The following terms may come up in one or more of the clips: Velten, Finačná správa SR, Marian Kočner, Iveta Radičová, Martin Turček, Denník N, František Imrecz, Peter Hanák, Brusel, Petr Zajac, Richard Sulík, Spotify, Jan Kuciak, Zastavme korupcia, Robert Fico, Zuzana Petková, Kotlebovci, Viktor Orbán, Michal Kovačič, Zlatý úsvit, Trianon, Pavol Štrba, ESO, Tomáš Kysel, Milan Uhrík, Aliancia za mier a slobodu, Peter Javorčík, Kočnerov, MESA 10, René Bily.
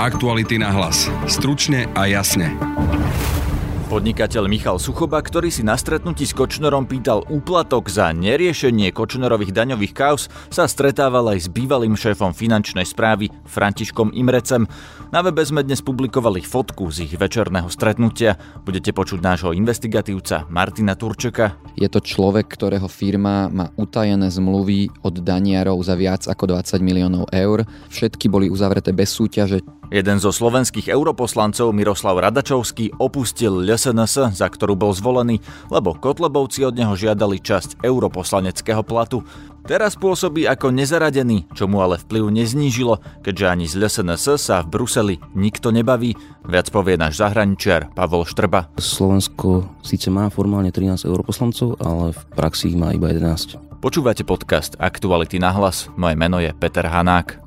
Aktuality na hlas. Stručne a jasne. Podnikateľ Michal Suchoba, ktorý si na stretnutí s Kočnerom pýtal úplatok za neriešenie Kočnerových daňových kauz, sa stretával aj s bývalým šéfom finančnej správy Františkom Imrecem. Na webe sme dnes publikovali fotku z ich večerného stretnutia. Budete počuť nášho investigatívca Martina Turčeka. Je to človek, ktorého firma má utajené zmluvy od daniarov za viac ako 20 miliónov eur. Všetky boli uzavreté bez súťaže. Jeden zo slovenských europoslancov Miroslav Radačovský opustil ĽSNS, za ktorú bol zvolený, lebo kotlebovci od neho žiadali časť europoslaneckého platu. Teraz pôsobí ako nezaradený, čo mu ale vplyv neznížilo, keďže ani z ĽSNS sa v Bruseli nikto nebaví. Viac povie náš zahraničiar Pavol Štrba. Slovensko síce má formálne 13 europoslancov, ale v praxi má iba 11. Počúvate podcast Aktuality na hlas. Moje meno je Peter Hanák.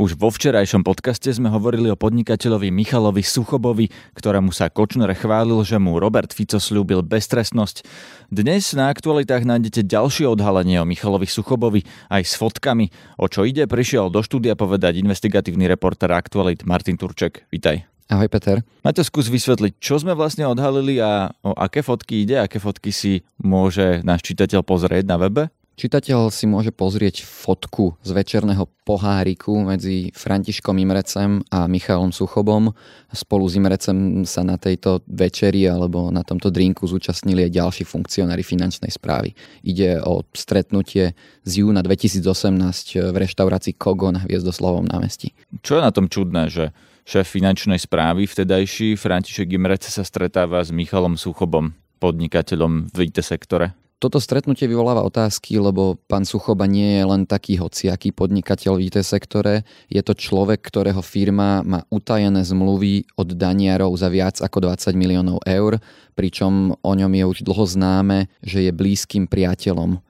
Už vo včerajšom podcaste sme hovorili o podnikateľovi Michalovi Suchobovi, ktorému sa Kočner chválil, že mu Robert Fico sľúbil beztrestnosť. Dnes na aktualitách nájdete ďalšie odhalenie o Michalovi Suchobovi aj s fotkami. O čo ide, prišiel do štúdia povedať investigatívny reportér Aktualit Martin Turček. Vitaj. Ahoj Peter. Maťo, skús vysvetliť, čo sme vlastne odhalili a o aké fotky ide, aké fotky si môže náš čitateľ pozrieť na webe? Čitateľ si môže pozrieť fotku z večerného poháriku medzi Františkom Imrecem a Michalom Suchobom. Spolu s Imrecem sa na tejto večeri alebo na tomto drinku zúčastnili aj ďalší funkcionári finančnej správy. Ide o stretnutie z júna 2018 v reštaurácii Kogo na Hviezdoslavovom námestí. Čo je na tom čudné, že šéf finančnej správy vtedajší František Imrecz sa stretáva s Michalom Suchobom, podnikateľom v IT sektore? Toto stretnutie vyvoláva otázky, lebo pán Suchoba nie je len taký hociaký podnikateľ v IT sektore. Je to človek, ktorého firma má utajené zmluvy od daniarov za viac ako 20 miliónov eur, pričom o ňom je už dlho známe, že je blízkym priateľom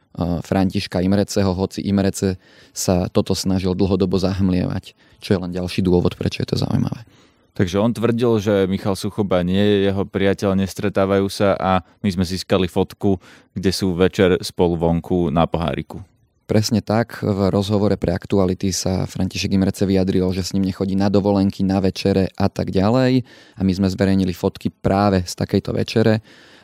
Františka Imreceho, hoci Imrece sa toto snažil dlhodobo zahmlievať, čo je len ďalší dôvod, prečo je to zaujímavé. Takže on tvrdil, že Michal Suchoba nie je jeho priateľ, nestretávajú sa a my sme získali fotku, kde sú večer spolu vonku na poháriku. Presne tak, v rozhovore pre Aktuality sa František Imrecz vyjadril, že s ním nechodí na dovolenky, na večere a tak ďalej. A my sme zverejnili fotky práve z takejto večere.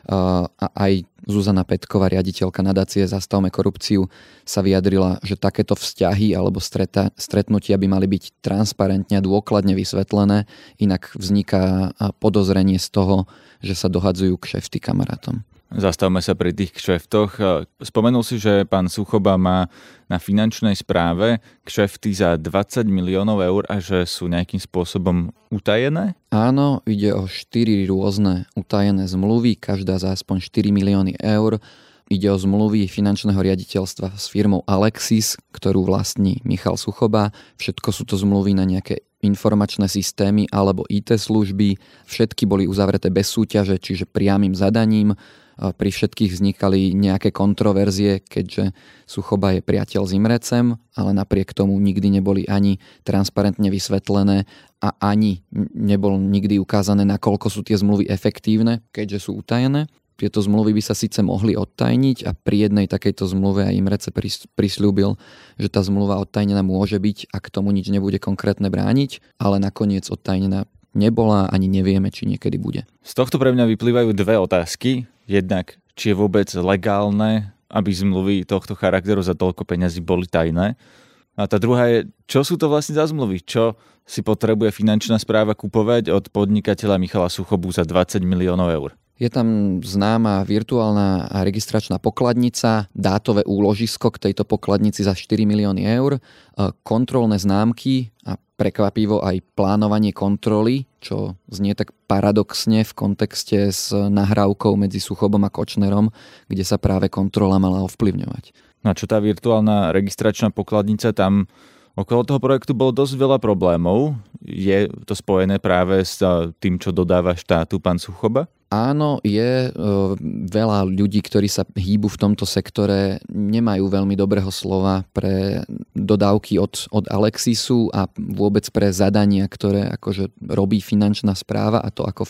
A aj Zuzana Petková, riaditeľka nadácie Zastavme korupciu, sa vyjadrila, že takéto vzťahy alebo stretnutia by mali byť transparentne a dôkladne vysvetlené, inak vzniká podozrenie z toho, že sa dohadzujú kšefty kamarátom. Zastavme sa pri tých kšeftoch. Spomenul si, že pán Suchoba má na finančnej správe kšefty za 20 miliónov eur a že sú nejakým spôsobom utajené? Áno, ide o 4 rôzne utajené zmluvy, každá za aspoň 4 milióny eur. Ide o zmluvy finančného riaditeľstva s firmou Alexis, ktorú vlastní Michal Suchoba. Všetko sú to zmluvy na nejaké informačné systémy alebo IT služby. Všetky boli uzavreté bez súťaže, čiže priamym zadaním. Pri všetkých vznikali nejaké kontroverzie, keďže Suchoba je priateľ s Imrecem, ale napriek tomu nikdy neboli ani transparentne vysvetlené a ani nebol nikdy ukázané, nakoľko sú tie zmluvy efektívne, keďže sú utajené. Tieto zmluvy by sa síce mohli odtajniť a pri jednej takejto zmluve aj Imrecz prisľúbil, že tá zmluva odtajnená môže byť a k tomu nič nebude konkrétne brániť, ale nakoniec odtajnená nebola, ani nevieme, či niekedy bude. Z tohto pre mňa vyplývajú dve otázky. Jednak, či je vôbec legálne, aby zmluvy tohto charakteru za toľko peňazí boli tajné. A tá druhá je, čo sú to vlastne za zmluvy? Čo si potrebuje finančná správa kupovať od podnikateľa Michala Suchobu za 20 miliónov eur? Je tam známa virtuálna registračná pokladnica, dátové úložisko k tejto pokladnici za 4 milióny eur, kontrolné známky a prekvapivo aj plánovanie kontroly, čo znie tak paradoxne v kontexte s nahrávkou medzi Suchobom a Kočnerom, kde sa práve kontrola mala ovplyvňovať. No čo tá virtuálna registračná pokladnica, tam okolo toho projektu bolo dosť veľa problémov. Je to spojené práve s tým, čo dodáva štátu pán Suchoba? Áno, je veľa ľudí, ktorí sa hýbu v tomto sektore, nemajú veľmi dobrého slova pre dodávky od Alexisu a vôbec pre zadania, ktoré akože robí finančná správa a to, ako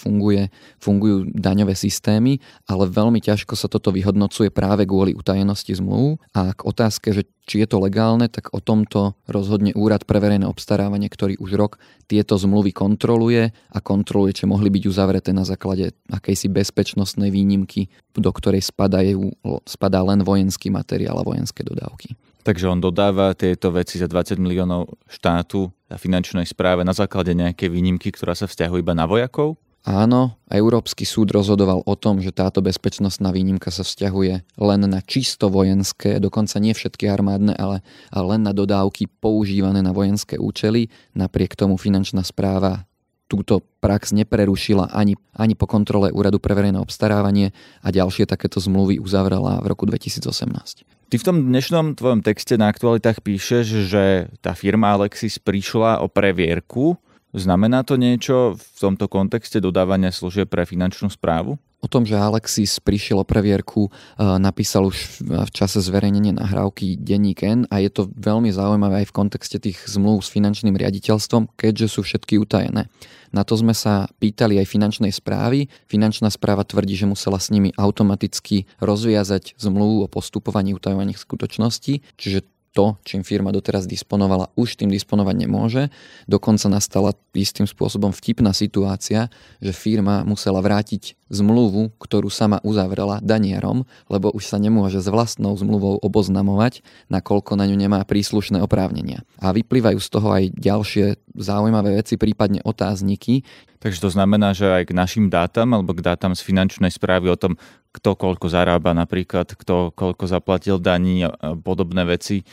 fungujú daňové systémy, ale veľmi ťažko sa toto vyhodnocuje práve kvôli utajenosti zmluv a k otázke, že Či je to legálne, tak o tomto rozhodne Úrad pre verejné obstarávanie, ktorý už rok tieto zmluvy kontroluje a kontroluje, či mohli byť uzavreté na základe akejsi bezpečnostnej výnimky, do ktorej spadá len vojenský materiál a vojenské dodávky. Takže on dodáva tieto veci za 20 miliónov štátu a finančnej správe na základe nejakej výnimky, ktorá sa vzťahuje iba na vojakov? Áno, Európsky súd rozhodoval o tom, že táto bezpečnostná výnimka sa vzťahuje len na čisto vojenské, dokonca nie všetky armádne, ale len na dodávky používané na vojenské účely. Napriek tomu finančná správa túto prax neprerušila ani po kontrole Úradu pre verejné obstarávanie a ďalšie takéto zmluvy uzavrela v roku 2018. Ty v tom dnešnom tvojom texte na Aktualitách píšeš, že tá firma Alexis prišla o previerku. Znamená to niečo v tomto kontexte dodávania služieb pre finančnú správu? O tom, že Alexis prišiel o previerku, napísal už v čase zverejnenia nahrávky denník N a je to veľmi zaujímavé aj v kontexte tých zmluv s finančným riaditeľstvom, keďže sú všetky utajené. Na to sme sa pýtali aj finančnej správy. Finančná správa tvrdí, že musela s nimi automaticky rozviazať zmluvu o postupovaní utajovaných skutočností, čiže to, čím firma doteraz disponovala, už tým disponovať nemôže. Dokonca nastala istým spôsobom vtipná situácia, že firma musela vrátiť zmluvu, ktorú sama uzavrela, danierom, lebo už sa nemôže s vlastnou zmluvou oboznamovať, nakoľko na ňu nemá príslušné oprávnenia. A vyplývajú z toho aj ďalšie zaujímavé veci, prípadne otázniky. Takže to znamená, že aj k našim dátam alebo k dátam z finančnej správy o tom, kto koľko zarába napríklad, kto koľko zaplatil daní a podobné veci,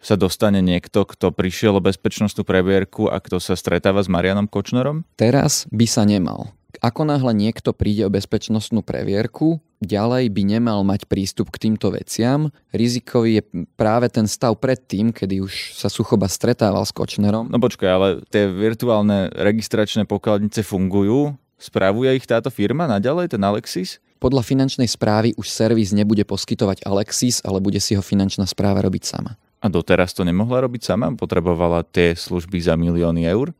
sa dostane niekto, kto prišiel o bezpečnostnú previerku a kto sa stretáva s Marianom Kočnerom? Teraz by sa nemal. Ako náhle niekto príde o bezpečnostnú previerku, ďalej by nemal mať prístup k týmto veciam. Rizikový je práve ten stav predtým, kedy už sa Suchoba stretával s Kočnerom. No počkaj, ale tie virtuálne registračné pokladnice fungujú? Spravuje ich táto firma naďalej, ten Alexis? Podľa finančnej správy už servis nebude poskytovať Alexis, ale bude si ho finančná správa robiť sama. A doteraz to nemohla robiť sama? Potrebovala tie služby za milióny eur?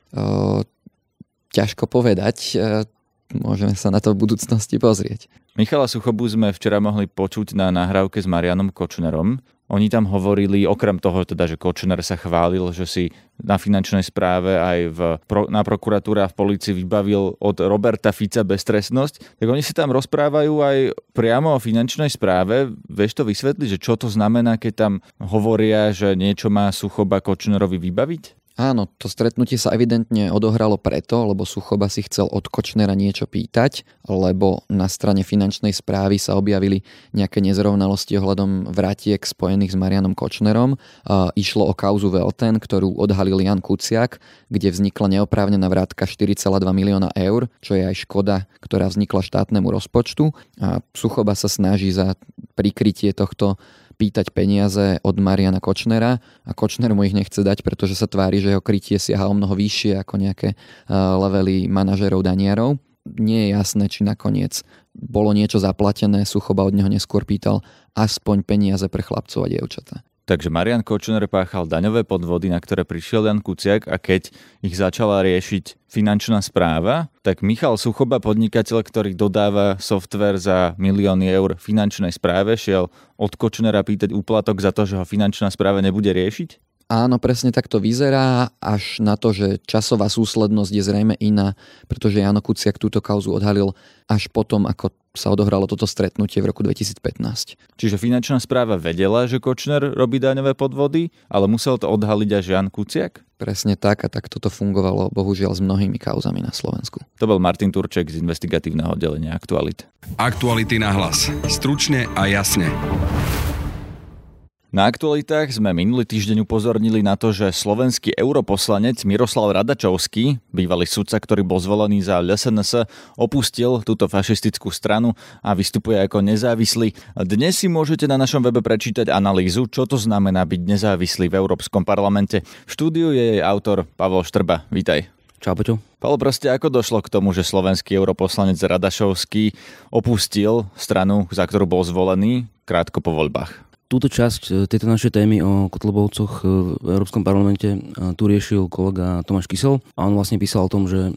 Ťažko povedať. Môžeme sa na to v budúcnosti pozrieť. Michala Suchobu sme včera mohli počuť na nahrávke s Marianom Kočnerom. Oni tam hovorili, okrem toho teda, že Kočner sa chválil, že si na finančnej správe aj na prokuratúre a v polícii vybavil od Roberta Fica beztrestnosť, tak oni si tam rozprávajú aj priamo o finančnej správe. Vieš to vysvetliť, že čo to znamená, keď tam hovoria, že niečo má Suchoba Kočnerovi vybaviť? Áno, to stretnutie sa evidentne odohralo preto, lebo Suchoba si chcel od Kočnera niečo pýtať, lebo na strane finančnej správy sa objavili nejaké nezrovnalosti ohľadom vratiek spojených s Marianom Kočnerom. Išlo o kauzu Velten, ktorú odhalil Jan Kuciak, kde vznikla neoprávnená vrátka 4,2 milióna eur, čo je aj škoda, ktorá vznikla štátnemu rozpočtu. A Suchoba sa snaží za prikrytie tohto pýtať peniaze od Mariana Kočnera a Kočner mu ich nechce dať, pretože sa tvári, že jeho krytie siaha o mnoho vyššie ako nejaké levely manažerov danierov. Nie je jasné, či nakoniec bolo niečo zaplatené, Suchoba od neho neskôr pýtal aspoň peniaze pre chlapcov a dievčatá. Takže Marian Kočner páchal daňové podvody, na ktoré prišiel Jan Kuciak a keď ich začala riešiť finančná správa, tak Michal Suchoba, podnikateľ, ktorý dodáva softvér za milióny eur finančnej správe, šiel od Kočnera pýtať úplatok za to, že ho finančná správa nebude riešiť? Áno, presne tak to vyzerá, až na to, že časová súslednosť je zrejme iná, pretože Jano Kuciak túto kauzu odhalil až potom, ako sa odohralo toto stretnutie v roku 2015. Čiže finančná správa vedela, že Kočner robí daňové podvody, ale musel to odhaliť až Jan Kuciak? Presne tak a tak toto fungovalo, bohužiaľ, s mnohými kauzami na Slovensku. To bol Martin Turček z investigatívneho oddelenia Aktuality. Aktuality na hlas. Stručne a jasne. Na Aktualitách sme minulý týždeň upozornili na to, že slovenský europoslanec Miroslav Radačovský, bývalý sudca, ktorý bol zvolený za ĽSNS, opustil túto fašistickú stranu a vystupuje ako nezávislý. Dnes si môžete na našom webe prečítať analýzu, čo to znamená byť nezávislý v Európskom parlamente. V štúdiu je jej autor Pavol Štrba. Vítaj. Čau, Peťo. Paolo, proste ako došlo k tomu, že slovenský europoslanec Radačovský opustil stranu, za ktorú bol zvolený krátko po voľbách? Túto časť tejto našej témy o Kotlebovcoch v Európskom parlamente tu riešil kolega Tomáš Kysel a on vlastne písal o tom, že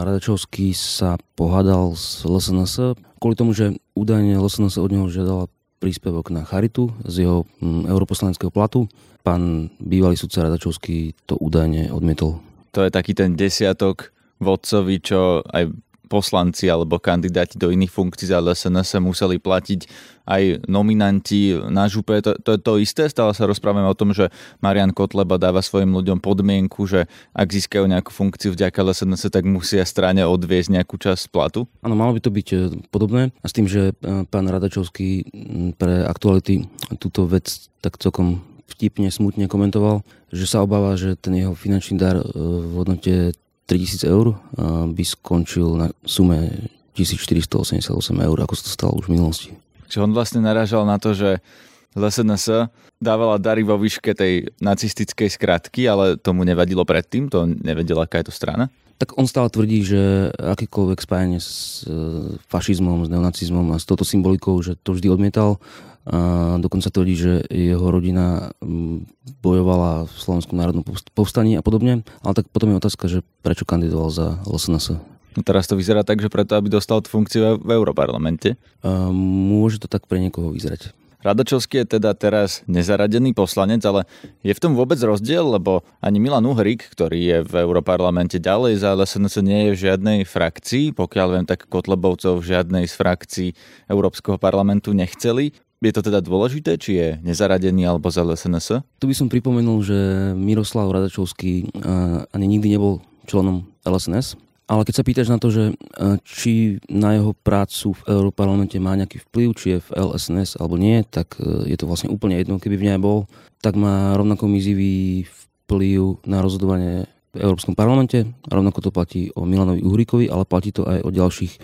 Radačovský sa pohádal s ĽSNS kvôli tomu, že údajne ĽSNS od neho žiadala príspevok na charitu z jeho europoslanského platu. Pán bývalý sudca Radačovský to údajne odmietol. To je taký ten desiatok vodcovi, čo aj poslanci alebo kandidáti do iných funkcií za ĽSNS museli platiť aj nominanti na župe. To je to isté. Stále sa rozprávame o tom, že Marian Kotleba dáva svojim ľuďom podmienku, že ak získajú nejakú funkciu vďaka ĽSNS, tak musia strane odviesť nejakú časť platu. Áno, malo by to byť podobné. A s tým, že pán Radačovský pre Aktuality túto vec tak celkom vtipne, smutne komentoval, že sa obáva, že ten jeho finančný dar v hodnote 3 000 eur by skončil na sume 1488 eur, ako sa to stalo už v minulosti. Čiže on vlastne narážal na to, že ĽSNS dávala dary vo výške tej nacistickej skratky, ale tomu nevadilo predtým, to nevedela, aká je to strana? Tak on stále tvrdí, že akýkoľvek spájanie s fašizmom, s neonacizmom a s touto symbolikou, že to vždy odmietal. A dokonca tvrdí, že jeho rodina bojovala v Slovenskom národnom povstaní a podobne. Ale tak potom je otázka, že prečo kandidoval za ĽSNS. No teraz to vyzerá tak, že preto, aby dostal funkciu v Europarlamente? Môže to tak pre niekoho vyzerať. Radačovský je teda teraz nezaradený poslanec, ale je v tom vôbec rozdiel, lebo ani Milan Uhrík, ktorý je v Europarlamente ďalej za ĽSNS, nie je v žiadnej frakcii. Pokiaľ viem, tak Kotlebovcov v žiadnej z frakcií Európskeho parlamentu nechceli. Je to teda dôležité, či je nezaradený alebo za ĽSNS? Tu by som pripomenul, že Miroslav Radačovský ani nikdy nebol členom ĽSNS, ale keď sa pýtaš na to, že či na jeho prácu v Europarlamente má nejaký vplyv, či je v ĽSNS alebo nie, tak je to vlastne úplne jedno, keby v nej bol, tak má rovnako mizivý vplyv na rozhodovanie v Európskom parlamente, rovnako to platí o Milanovi Uhríkovi, ale platí to aj o ďalších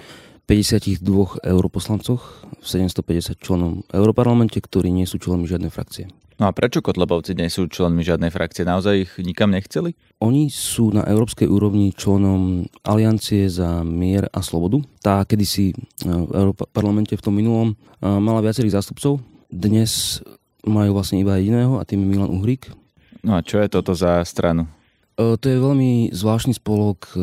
52 europoslancoch v 750 členom Europarlamente, ktorí nie sú členmi žiadnej frakcie. No a prečo Kotlebovci nie sú členmi žiadnej frakcie? Naozaj ich nikam nechceli? Oni sú na európskej úrovni členom Aliancie za mier a slobodu. Tá kedysi v Europarlamente v tom minulom mala viacerých zástupcov. Dnes majú vlastne iba jediného a tým je Milan Uhrík. No a čo je toto za stranu? To je veľmi zvláštny spolok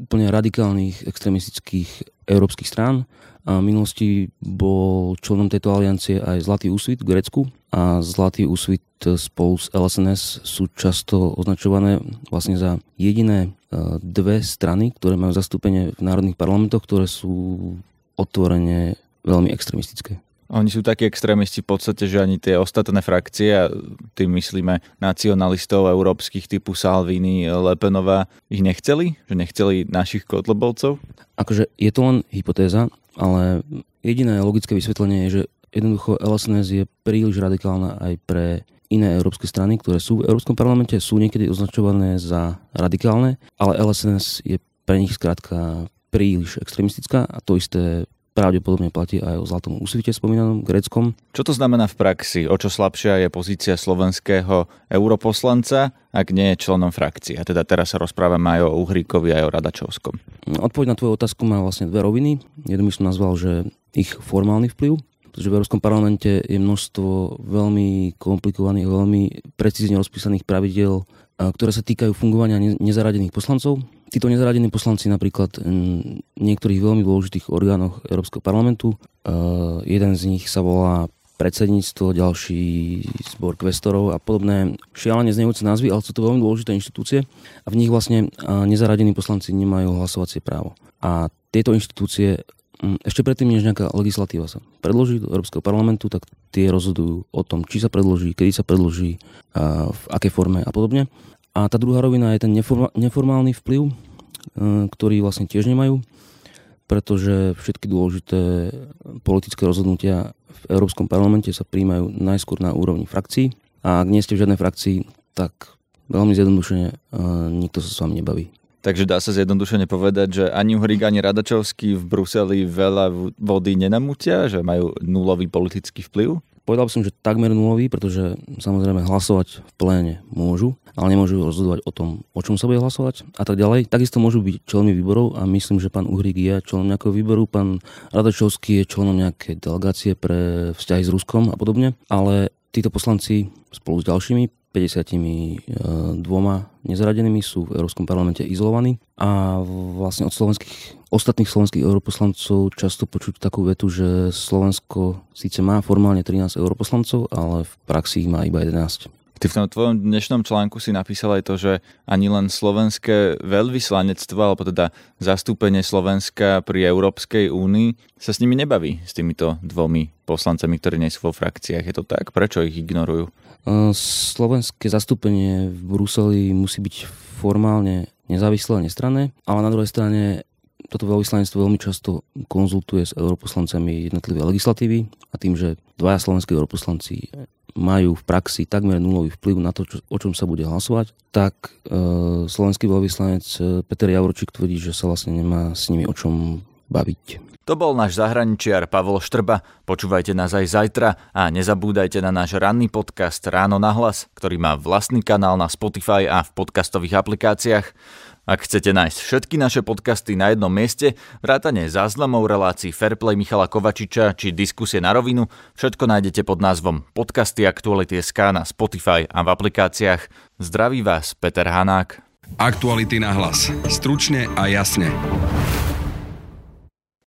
úplne radikálnych extremistických európskych strán. A v minulosti bol členom tejto aliancie aj Zlatý úsvit v Grécku a Zlatý úsvit spolu s ĽSNS sú často označované vlastne za jediné dve strany, ktoré majú zastúpenie v národných parlamentoch, ktoré sú otvorene veľmi extremistické. Oni sú takí extrémisti v podstate, že ani tie ostatné frakcie, a tým myslíme nacionalistov európskych typu Salvini, Le Penová, ich nechceli? Že nechceli našich Kotlebovcov? Akože je to len hypotéza, ale jediné logické vysvetlenie je, že jednoducho ĽSNS je príliš radikálna aj pre iné európske strany, ktoré sú v Európskom parlamente, sú niekedy označované za radikálne, ale ĽSNS je pre nich skrátka príliš extrémistická a to isté pravdepodobne platí aj o Zlatom úsvite spomínanom gréckom. Čo to znamená v praxi? O čo slabšia je pozícia slovenského europoslanca, ak nie je členom frakcie? A teda teraz sa rozprávame aj o Uhríkovi, aj o Radačovskom. Odpoveď na tvoju otázku má vlastne dve roviny. Jednu by som nazval, že ich formálny vplyv, pretože v Európskom parlamente je množstvo veľmi komplikovaných, veľmi precízne rozpísaných pravidiel, ktoré sa týkajú fungovania nezaradených poslancov. Títo nezaradení poslanci napríklad v niektorých veľmi dôležitých orgánoch Európskeho parlamentu. Jeden z nich sa volá predsedníctvo, ďalší zbor kvestorov a podobné šialene znejúce názvy, ale sú to veľmi dôležité inštitúcie a v nich vlastne nezaradení poslanci nemajú hlasovacie právo. A tieto inštitúcie ešte predtým, než nejaká legislatíva sa predloží do Európskeho parlamentu, tak tie rozhodujú o tom, či sa predloží, kedy sa predloží, v akej forme a podobne. A tá druhá rovina je ten neformálny vplyv, ktorý vlastne tiež nemajú, pretože všetky dôležité politické rozhodnutia v Európskom parlamente sa príjmajú najskôr na úrovni frakcií a ak nie ste v žiadnej frakcii, tak veľmi zjednodušene nikto sa s vami nebaví. Takže dá sa zjednodušene povedať, že ani Uhrík, ani Radačovský v Bruseli veľa vody nenamútia, že majú nulový politický vplyv? Povedal by som, že takmer nulový, pretože samozrejme hlasovať v pléne môžu, ale nemôžu rozhodovať o tom, o čom sa bude hlasovať a tak ďalej. Takisto môžu byť členmi výborov a myslím, že pán Uhrík je členom nejakého výboru, pán Radačovský je členom nejakej delegácie pre vzťahy s Ruskom a podobne, ale títo poslanci spolu s ďalšími 52 nezaradenými, sú v Európskom parlamente izolovaní a vlastne od ostatných slovenských europoslancov často počuť takú vetu, že Slovensko síce má formálne 13 europoslancov, ale v praxi ich má iba 11. Ty v tom tvojom dnešnom článku si napísal aj to, že ani len slovenské veľvyslanectvo, alebo teda zastúpenie Slovenska pri Európskej únii sa s nimi nebaví, s týmito dvomi poslancami, ktorí nie sú vo frakciách. Je to tak? Prečo ich ignorujú? Slovenské zastúpenie v Bruseli musí byť formálne nezávislé a nestranné, ale na druhej strane toto veľvyslanectvo veľmi často konzultuje s europoslancami jednotlivé legislatívy a tým, že dvaja slovenskí europoslanci majú v praxi takmer nulový vplyv na to, o čom sa bude hlasovať, tak slovenský veľvyslanec Peter Javorčík tvrdí, že sa vlastne nemá s nimi o čom baviť. To bol náš zahraničiar Pavol Štrba. Počúvajte nás aj zajtra a nezabúdajte na náš ranný podcast Ráno na hlas, ktorý má vlastný kanál na Spotify a v podcastových aplikáciách. Ak chcete nájsť všetky naše podcasty na jednom mieste, vrátane záznamov relácií Fairplay Michala Kovačiča či diskusie na rovinu, všetko nájdete pod názvom Podcasty Aktuality.sk na Spotify a v aplikáciách. Zdraví vás Peter Hanák. Aktuality na hlas. Stručne a jasne.